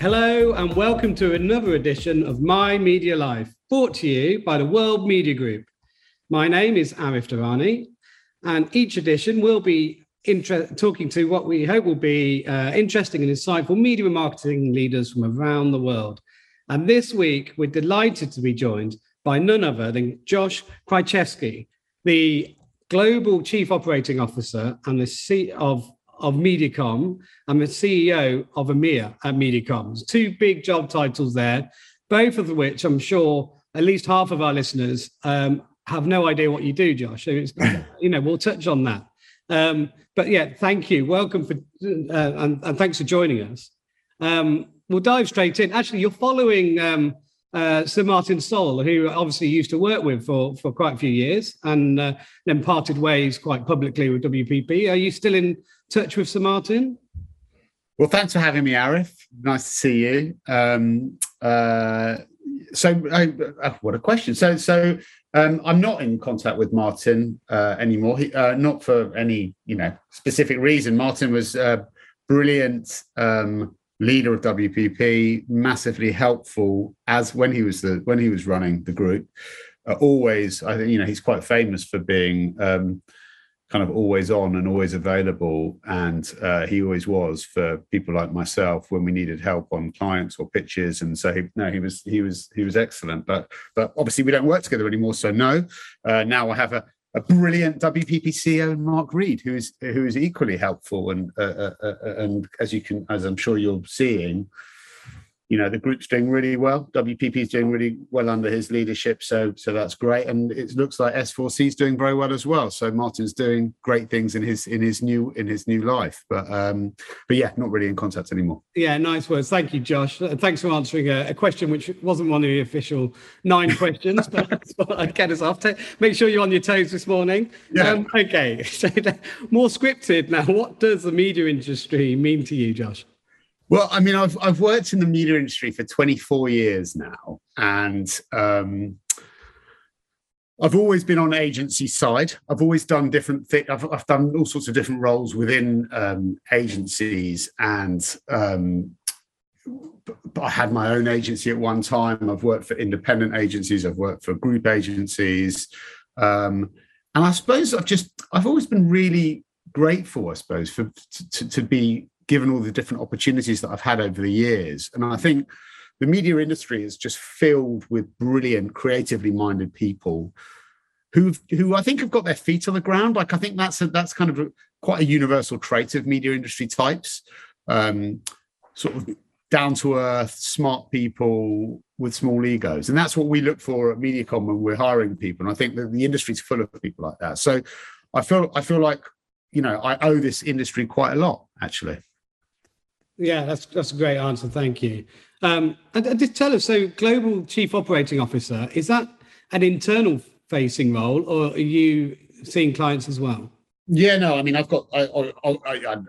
Hello and welcome to another edition of My Media Life, brought to you by the World Media Group. My name is Arif Durrani, and each edition will be talking to what we hope will be interesting and insightful media and marketing leaders from around the world. And this week, we're delighted to be joined by none other than Josh Krichefski, the Global Chief Operating Officer and the CEO of MediaCom and the CEO of EMEA at MediaCom. Two big job titles there, both of which I'm sure at least half of our listeners have no idea what you do, Josh. So it's, we'll touch on that. But yeah, thank you. Welcome and thanks for joining us. We'll dive straight in. Actually, you're following Sir Martin Sol, who obviously used to work with for quite a few years and then parted ways quite publicly with WPP. Are you still in touch with Sir Martin? Well, thanks for having me, Arif. Nice to see you. What a question. So I'm not in contact with Martin anymore. He, not for any specific reason. Martin was a brilliant leader of WPP, massively helpful as when he was running the group. Always, I think he's quite famous for being kind of always on and always available, and he always was for people like myself when we needed help on clients or pitches. And so he was excellent. But obviously we don't work together anymore. So no, now I have a brilliant WPP CEO, Mark Reid, who is equally helpful, and as I'm sure you're seeing, the group's doing really well. WPP is doing really well under his leadership, so that's great. And it looks like S4C is doing very well as well. So Martin's doing great things in his new life. But yeah, not really in contact anymore. Yeah, nice words. Thank you, Josh. Thanks for answering a question which wasn't one of the official 9 questions, but I'd get us off. Make sure you're on your toes this morning. Yeah. Okay. So more scripted now. What does the media industry mean to you, Josh? Well, I've worked in the media industry for 24 years now, and I've always been on agency side. I've always done different things. I've done all sorts of different roles within agencies, and I had my own agency at one time. I've worked for independent agencies. I've worked for group agencies, and I suppose I've always been really grateful, I suppose, to be given all the different opportunities that I've had over the years. And I think the media industry is just filled with brilliant, creatively minded people who I think have got their feet on the ground. Like, I think that's kind of quite a universal trait of media industry types, sort of down to earth, smart people with small egos. And that's what we look for at MediaCom when we're hiring people. And I think that the industry's full of people like that. So I feel like, I owe this industry quite a lot, actually. Yeah, that's a great answer. Thank you. And just tell us, so Global Chief Operating Officer, is that an internal facing role, or are you seeing clients as well? Yeah, no, I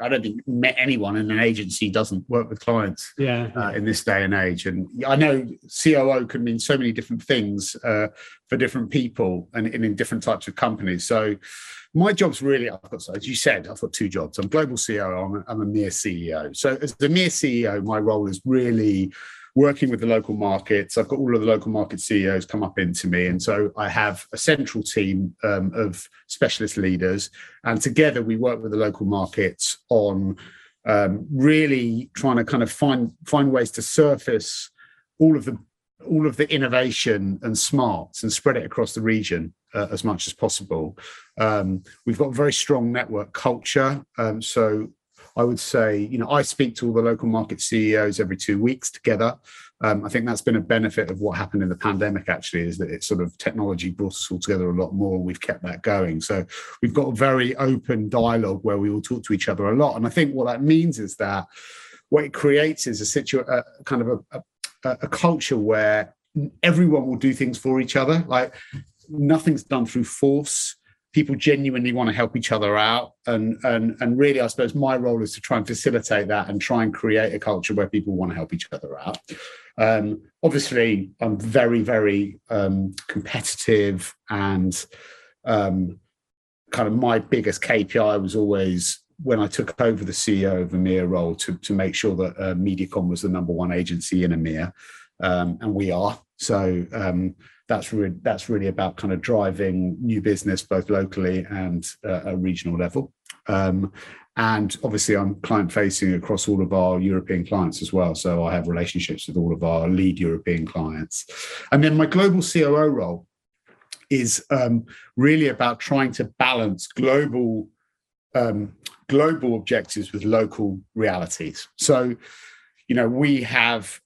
don't think met anyone in an agency doesn't work with clients in this day and age. And I know COO can mean so many different things for different people and in different types of companies. So my job's really, as you said, I've got two jobs. I'm global COO, I'm a mere CEO. So as the mere CEO, my role is really working with the local markets. I've got all of the local market CEOs come up into me. And so I have a central team of specialist leaders. And together we work with the local markets on really trying to kind of find ways to surface all of the innovation and smarts and spread it across the region as much as possible. We've got a very strong network culture. So I would say, I speak to all the local market CEOs every 2 weeks together. I think that's been a benefit of what happened in the pandemic, actually, is that it sort of technology brought us all together a lot more. We've kept that going. So we've got a very open dialogue where we all talk to each other a lot. And I think what that means is that what it creates is a culture where everyone will do things for each other. Like, nothing's done through force. People genuinely want to help each other out. And really, I suppose my role is to try and facilitate that and try and create a culture where people want to help each other out. Obviously, I'm very, very competitive, and kind of my biggest KPI was always when I took over the CEO of EMEA role to make sure that MediaCom was the number one agency in EMEA, and we are. So that's really about kind of driving new business both locally and at regional level. And obviously I'm client facing across all of our European clients as well. So I have relationships with all of our lead European clients. And then my global COO role is really about trying to balance global objectives with local realities. So, you know, we have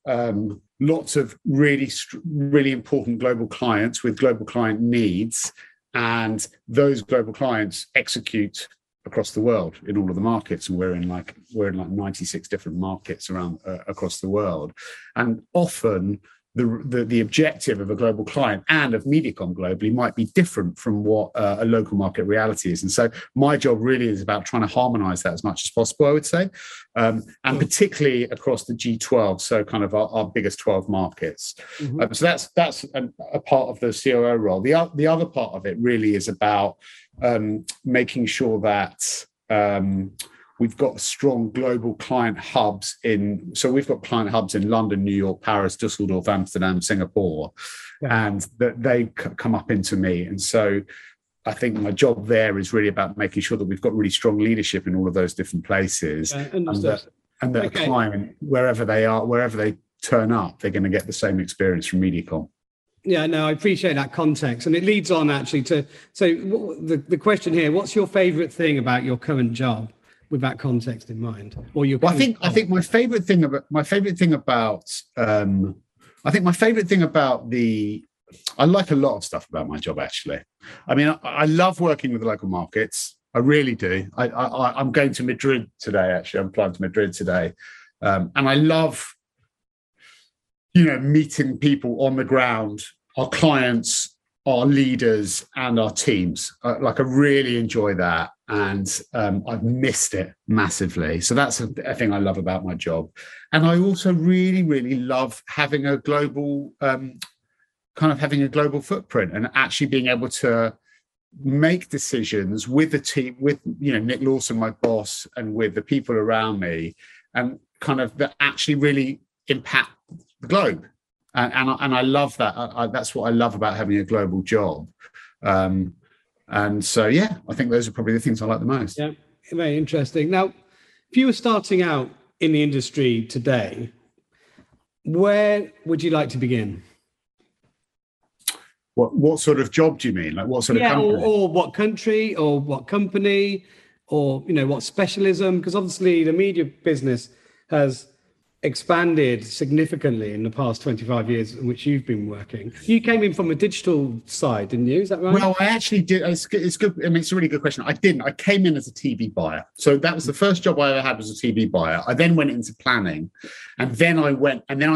lots of really important global clients with global client needs, and those global clients execute across the world in all of the markets, and we're in like 96 different markets around across the world. And often the objective of a global client and of MediaCom globally might be different from what a local market reality is. And so my job really is about trying to harmonize that as much as possible, I would say, and particularly across the G12, so kind of our biggest 12 markets. Mm-hmm. So that's a part of the COO role. The other part of it really is about making sure that we've got strong global client hubs so we've got client hubs in London, New York, Paris, Düsseldorf, Amsterdam, Singapore, and that they come up into me. And so I think my job there is really about making sure that we've got really strong leadership in all of those different places, and that a client, wherever they turn up, they're going to get the same experience from MediaCom. Yeah, no, I appreciate that context. And it leads on actually to, so the question here, what's your favorite thing about your current job? With that context in mind, or you? Well, I think I like a lot of stuff about my job. Actually, I mean, I love working with local markets. I really do. I'm going to Madrid today. Actually, I'm flying to Madrid today, and I love, you know, meeting people on the ground, our clients, our leaders, and our teams. Like, I really enjoy that. And I've missed it massively. So that's a thing I love about my job. And I also really, really love having a global, footprint and actually being able to make decisions with the team, with, you know, Nick Lawson, my boss, and with the people around me, and kind of that actually really impact the globe. And I love that. That's what I love about having a global job. And so, yeah, I think those are probably the things I like the most. Yeah, very interesting. Now, if you were starting out in the industry today, where would you like to begin? What sort of job do you mean? Like what sort of company? Or what country or what company or, you know, what specialism? Because obviously the media business has expanded significantly in the past 25 years in which you've been working. You came in from a digital side, didn't you? Is that right? Well, I actually did. It's good. I mean, it's a really good question. I didn't. I came in as a TV buyer. So that was the first job I ever had, was a TV buyer. I then went into planning, and then I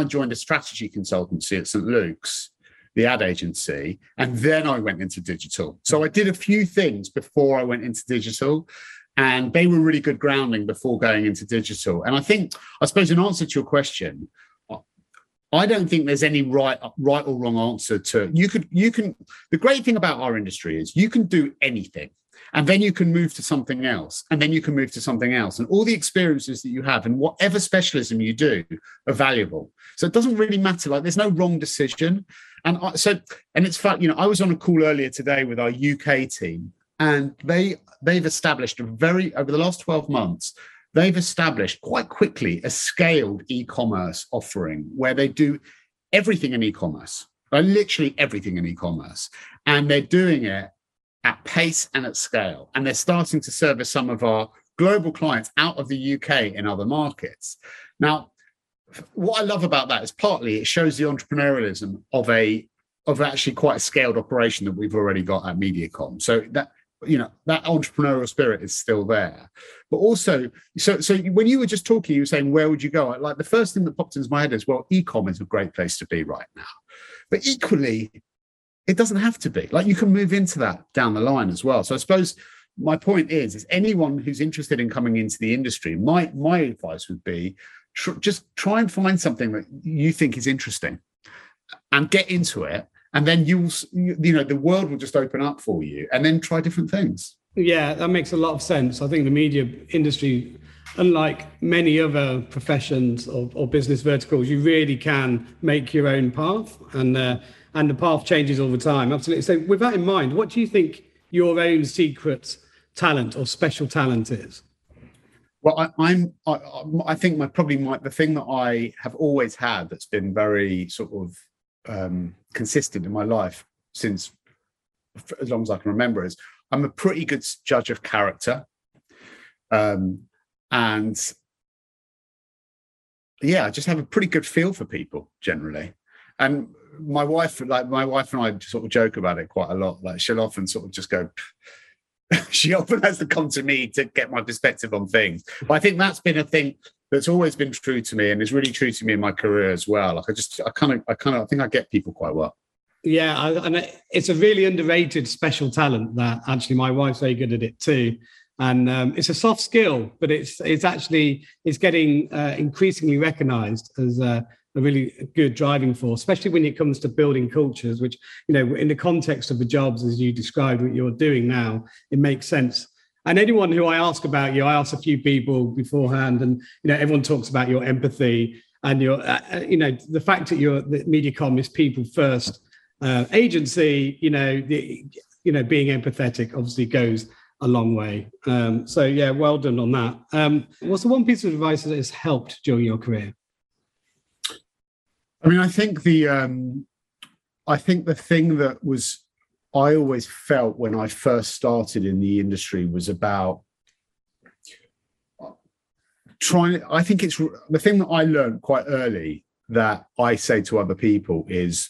joined a strategy consultancy at St. Luke's, the ad agency, and then I went into digital. So I did a few things before I went into digital. And they were really good grounding before going into digital. And I think, I suppose, in answer to your question, I don't think there's any right or wrong answer to. You can. The great thing about our industry is you can do anything, and then you can move to something else, and then you can move to something else, and all the experiences that you have and whatever specialism you do are valuable. So it doesn't really matter. Like, there's no wrong decision. And it's fun. You know, I was on a call earlier today with our UK team. And they've established over the last 12 months, they've established quite quickly a scaled e-commerce offering where they do everything in e-commerce, like literally everything in e-commerce. And they're doing it at pace and at scale. And they're starting to service some of our global clients out of the UK in other markets. Now, what I love about that is partly it shows the entrepreneurialism of actually quite a scaled operation that we've already got at MediaCom. So that, you know, that entrepreneurial spirit is still there. But also, so when you were just talking, you were saying, where would you go? Like, the first thing that popped into my head is, well, e-com is a great place to be right now. But equally, it doesn't have to be. Like, you can move into that down the line as well. So I suppose my point is anyone who's interested in coming into the industry, my advice would be just try and find something that you think is interesting and get into it. And then you know, the world will just open up for you, and then try different things. Yeah, that makes a lot of sense. I think the media industry, unlike many other professions or business verticals, you really can make your own path, and the path changes all the time. Absolutely. So with that in mind, what do you think your own secret talent or special talent is? Well, I think the thing that I have always had that's been very sort of consistent in my life since as long as I can remember is I'm a pretty good judge of character. And yeah, I just have a pretty good feel for people generally. And my wife and I sort of joke about it quite a lot. Like she'll often sort of just go, she often has to come to me to get my perspective on things. But I think that's been a thing that's always been true to me and is really true to me in my career as well. Like I think I get people quite well. Yeah, and it's a really underrated special talent that actually my wife's very good at it too. And it's a soft skill, but it's getting increasingly recognised as a really good driving force, especially when it comes to building cultures, which, you know, in the context of the jobs, as you described what you're doing now, it makes sense. And anyone who I ask about you, I ask a few people beforehand, and, you know, everyone talks about your empathy and your, you know, the fact that that MediaCom is people first agency, being empathetic obviously goes a long way. So yeah, well done on that. What's the one piece of advice that has helped during your career? I mean, I think the thing that I always felt when I first started in the industry was about I think it's the thing that I learned quite early that I say to other people is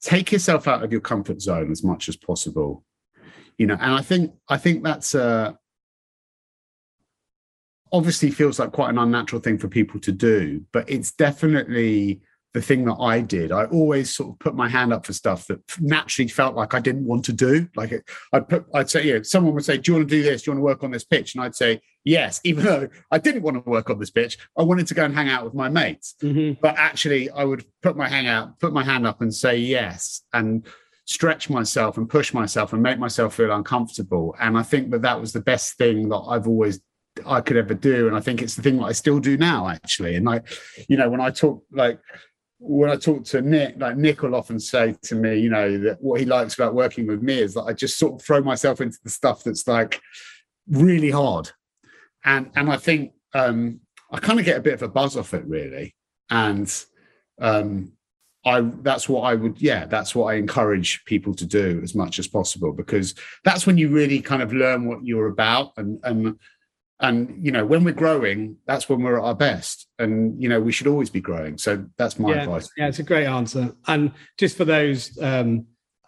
take yourself out of your comfort zone as much as possible. You know, and I think that's obviously feels like quite an unnatural thing for people to do, but it's definitely the thing that I did. I always sort of put my hand up for stuff that naturally felt like I didn't want to do. Like I'd say, you know, someone would say, "Do you want to do this? Do you want to work on this pitch?" And I'd say, "Yes," even though I didn't want to work on this pitch. I wanted to go and hang out with my mates, mm-hmm. But actually, I would put my hand up, and say yes, and stretch myself and push myself and make myself feel uncomfortable. And I think that was the best thing that I could ever do. And I think it's the thing that I still do now, actually. And like, you know, when I talk to Nick, like Nick will often say to me, you know, that what he likes about working with me is that I just sort of throw myself into the stuff that's like really hard. And I think I kind of get a bit of a buzz off it, really. And that's what I encourage people to do as much as possible, because that's when you really kind of learn what you're about. And you know, when we're growing, that's when we're at our best. And, you know, we should always be growing. So that's my advice. Yeah, it's a great answer. And just for those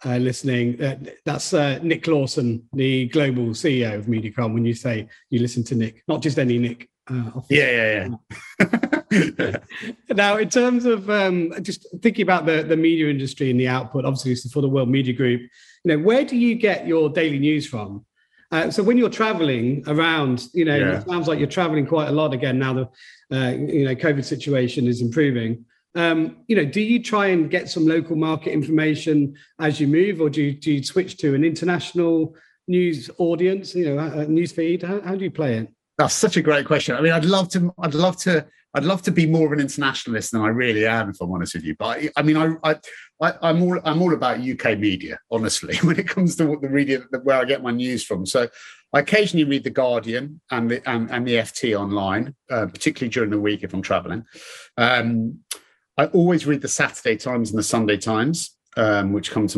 listening, that's Nick Lawson, the global CEO of MediaCom. When you say you listen to Nick, not just any Nick. Yeah. Now, in terms of just thinking about the media industry and the output, obviously it's for the World Media Group, you know, where do you get your daily news from? So when you're traveling around, you know, It sounds like you're traveling quite a lot again now that, you know, COVID situation is improving. You know, do you try and get some local market information as you move, or do you switch to an international news audience, you know, a news feed? How do you play it? That's such a great question. I mean, I'd love to be more of an internationalist than I really am, if I'm honest with you. But I'm all about UK media, honestly, when it comes to what the media where I get my news from. So I occasionally read The Guardian and the FT online, particularly during the week if I'm traveling. I always read the Saturday Times and the Sunday Times, which come to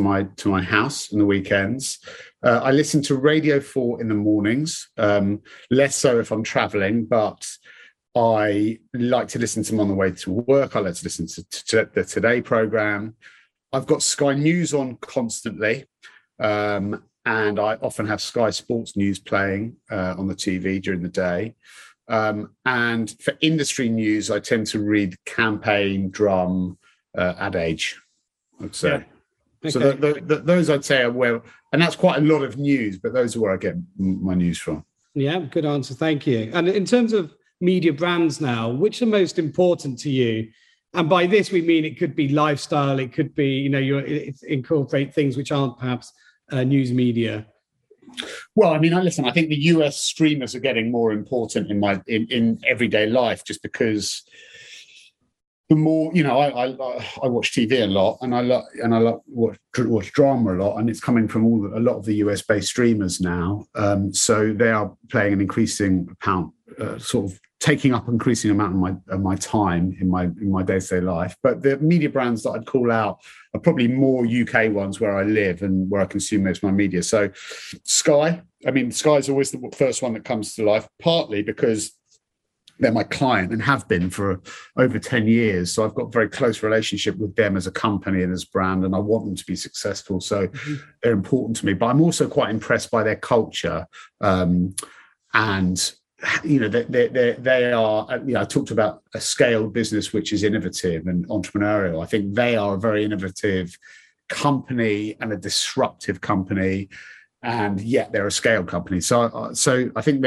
my house on the weekends. I listen to Radio 4 in the mornings, less so if I'm traveling, but I like to listen to them on the way to work. I like to listen to the Today programme. I've got Sky News on constantly, and I often have Sky Sports News playing on the TV during the day. And for industry news, I tend to read Campaign, Drum, Ad Age, I'd say. Yeah. Okay. So those I'd say are where, and that's quite a lot of news, but those are where I get my news from. Yeah, good answer. Thank you. And in terms of media brands now, which are most important to you? And by this, we mean it could be lifestyle. It could be, you know, you incorporate things which aren't perhaps news media. Well, I mean, listen, I think the US streamers are getting more important in my in everyday life, just because the more, you know, I watch TV a lot, and I watch drama a lot, and it's coming from a lot of the US based streamers now. So they are playing an increasing amount, sort of taking up an increasing amount of my time in my day-to-day life. But the media brands that I'd call out are probably more UK ones where I live and where I consume most of my media. So Sky, Sky's always the first one that comes to life, partly because they're my client and have been for over 10 years. So I've got a very close relationship with them as a company and as a brand, and I want them to be successful. So they're important to me. But I'm also quite impressed by their culture. And, you know, they are, you know, I talked about a scaled business which is innovative and entrepreneurial. I think they are a very innovative company and a disruptive company, and yet they're a scaled company. So I think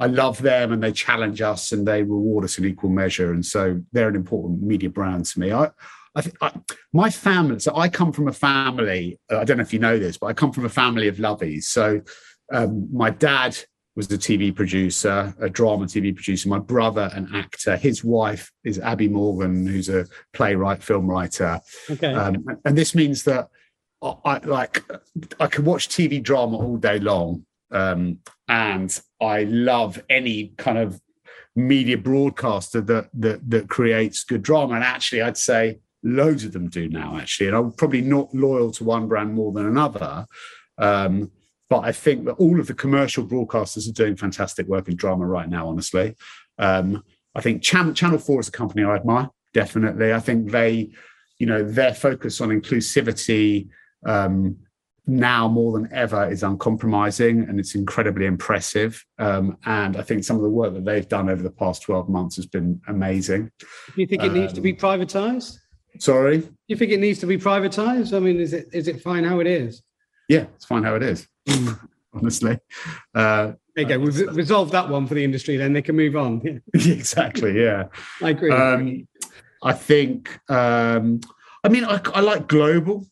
I love them, and they challenge us and they reward us in equal measure. And so they're an important media brand to me. My family, so I come from a family, I don't know if you know this, but I come from a family of lovies. So my dad was a TV producer, a drama TV producer. My brother, an actor. His wife is Abby Morgan, who's a playwright, film writer. Okay. And this means that I could watch TV drama all day long. And I love any kind of media broadcaster that creates good drama. And actually, I'd say loads of them do now, actually. And I'm probably not loyal to one brand more than another. But I think that all of the commercial broadcasters are doing fantastic work in drama right now, honestly. I think Channel 4 is a company I admire, definitely. I think they, you know, their focus on inclusivity now more than ever is uncompromising, and it's incredibly impressive. And I think some of the work that they've done over the past 12 months has been amazing. Do you think it needs to be privatized? Sorry? Do you think it needs to be privatized? I mean, is it fine how it is? Yeah, it's fine how it is, honestly. There you go. We've resolved that one for the industry, then they can move on. Yeah. Exactly, yeah. I agree. I think, I like Global.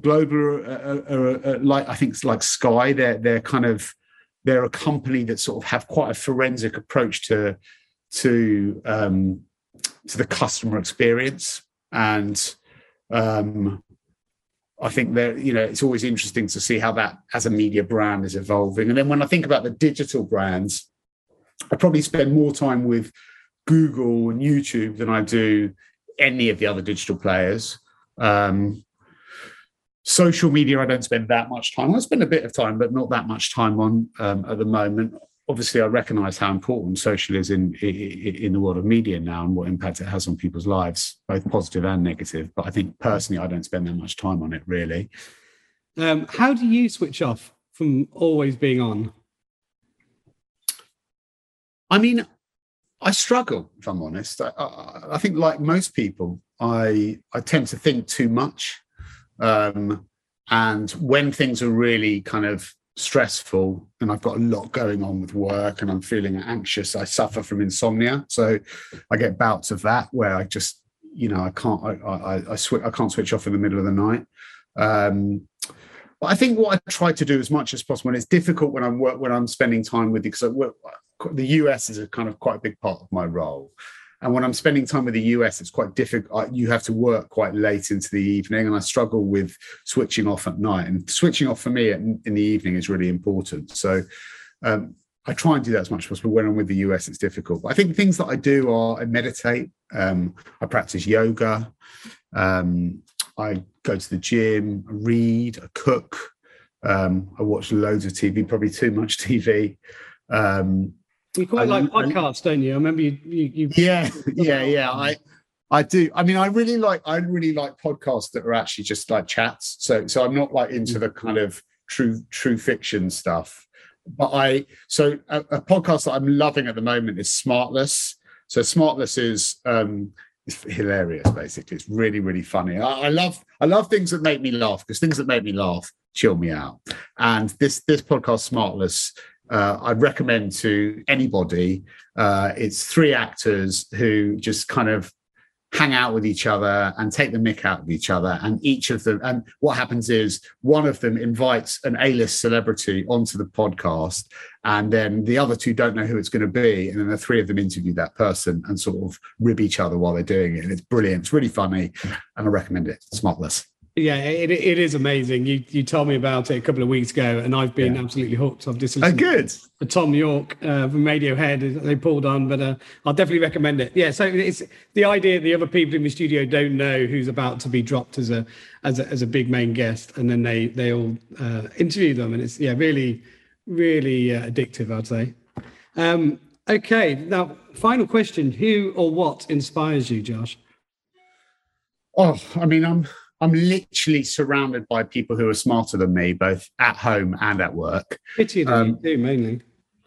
Global, I think it's like Sky. They're a company that sort of have quite a forensic approach to the customer experience. And I think that, you know, it's always interesting to see how that as a media brand is evolving. And then when I think about the digital brands, I probably spend more time with Google and YouTube than I do any of the other digital players. Social media, I don't spend that much time. I spend a bit of time, but not that much time on at the moment. Obviously, I recognise how important social is in the world of media now, and what impact it has on people's lives, both positive and negative. But I think personally, I don't spend that much time on it, really. How do you switch off from always being on? I mean, I struggle, if I'm honest. I think, like most people, I tend to think too much. And when things are really kind of stressful, and I've got a lot going on with work and I'm feeling anxious, I suffer from insomnia, so I get bouts of that where I just, you know, I can't switch off in the middle of the night. But I think what I try to do as much as possible, and it's difficult when I'm spending time with you, because the US is a kind of quite a big part of my role. And when I'm spending time with the US, it's quite difficult. You have to work quite late into the evening, and I struggle with switching off at night. And switching off for me in the evening is really important. So I try and do that as much as possible. When I'm with the US, it's difficult. But I think things that I do are I meditate. I practice yoga. I go to the gym, I read, I cook. I watch loads of TV, probably too much TV. You quite like podcasts, don't you? I remember you Yeah. I do. I mean, I really like podcasts that are actually just like chats. So I'm not like into the kind of true fiction stuff. But a podcast that I'm loving at the moment is Smartless. So Smartless is it's hilarious, basically. It's really, really funny. I love things that make me laugh, because things that make me laugh chill me out. And this podcast, Smartless, I'd recommend to anybody. It's three actors who just kind of hang out with each other and take the mick out of each other. And each of them, and what happens is one of them invites an A-list celebrity onto the podcast, and then the other two don't know who it's going to be. And then the three of them interview that person and sort of rib each other while they're doing it. And it's brilliant. It's really funny. And I recommend it. Smartless. Yeah, it is amazing. You told me about it a couple of weeks ago, and I've been absolutely hooked. I've just listened to Thom Yorke from Radiohead. They pulled on, but I'll definitely recommend it. Yeah, so it's the idea that the other people in the studio don't know who's about to be dropped as a big main guest, and then they all interview them, and it's really, really addictive, I'd say. Okay, now final question: who or what inspires you, Josh? Oh, I mean, I'm literally surrounded by people who are smarter than me, both at home and at work. Prettier than you, too, mainly.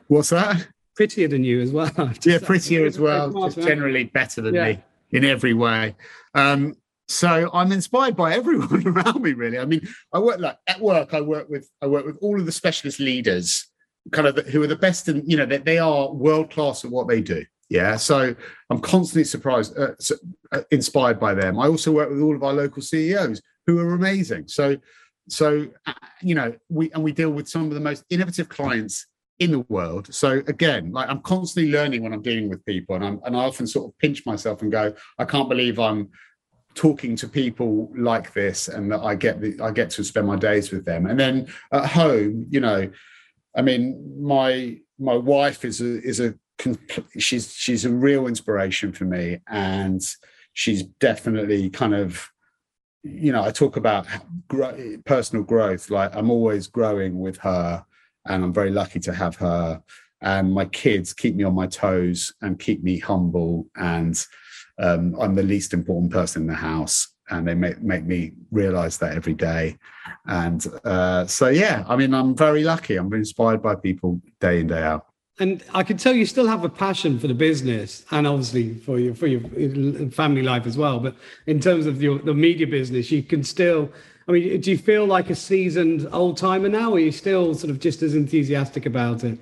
What's that? Prettier than you as well. Prettier as well. Just generally better than me in every way. So I'm inspired by everyone around me, really. I mean, I work with all of the specialist leaders, kind of who are the best, and they are world class at what they do. Yeah, so I'm constantly surprised, inspired by them. I also work with all of our local CEOs who are amazing. So we deal with some of the most innovative clients in the world. So again, like, I'm constantly learning when I'm dealing with people, and I often sort of pinch myself and go, I can't believe I'm talking to people like this, and that I get to spend my days with them. And then at home, I mean, my wife is a she's a real inspiration for me, and she's definitely kind of, I talk about personal growth, like I'm always growing with her, and I'm very lucky to have her. And my kids keep me on my toes and keep me humble, and I'm the least important person in the house, and they make me realize that every day. And I mean, I'm very lucky. I'm inspired by people day in, day out. And I can tell you still have a passion for the business, and obviously for your family life as well. But in terms of the media business, you can still, I mean, do you feel like a seasoned old timer now, or are you still sort of just as enthusiastic about it?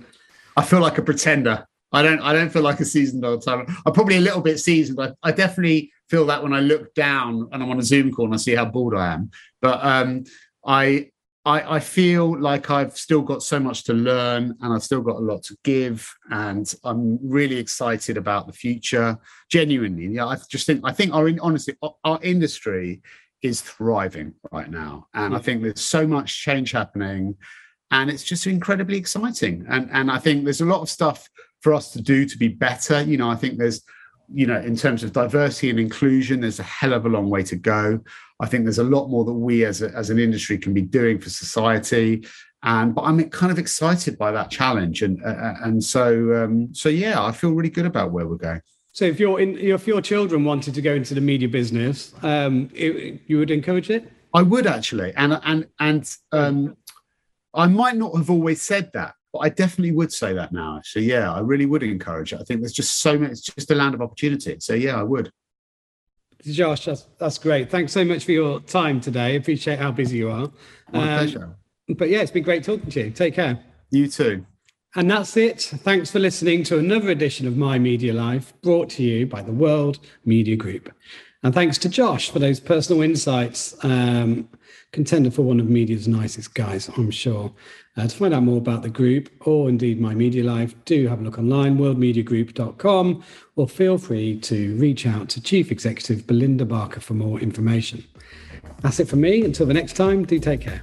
I feel like a pretender. I don't feel like a seasoned old timer. I'm probably a little bit seasoned, but I definitely feel that when I look down and I'm on a Zoom call and I see how bored I am. But I feel like I've still got so much to learn, and I've still got a lot to give, and I'm really excited about the future. Genuinely, honestly, our industry is thriving right now, and I think there's so much change happening, and it's just incredibly exciting. And I think there's a lot of stuff for us to do to be better. I think there's, in terms of diversity and inclusion, there's a hell of a long way to go. I think there's a lot more that we as an industry can be doing for society, but I'm kind of excited by that challenge, and so I feel really good about where we're going. So if your children wanted to go into the media business, you would encourage it? I would actually, and I might not have always said that, but I definitely would say that now. So yeah, I really would encourage it. I think there's just so much. It's just a land of opportunity. So yeah, I would. Josh, that's great. Thanks so much for your time today. Appreciate how busy you are. My pleasure. But yeah, it's been great talking to you. Take care. You too. And that's it. Thanks for listening to another edition of My Media Life, brought to you by the World Media Group. And thanks to Josh for those personal insights. Contender for one of media's nicest guys, I'm sure. To find out more about the group, or indeed My Media Life, do have a look online, worldmediagroup.com, or feel free to reach out to Chief Executive Belinda Barker for more information. That's it for me. Until the next time, do take care.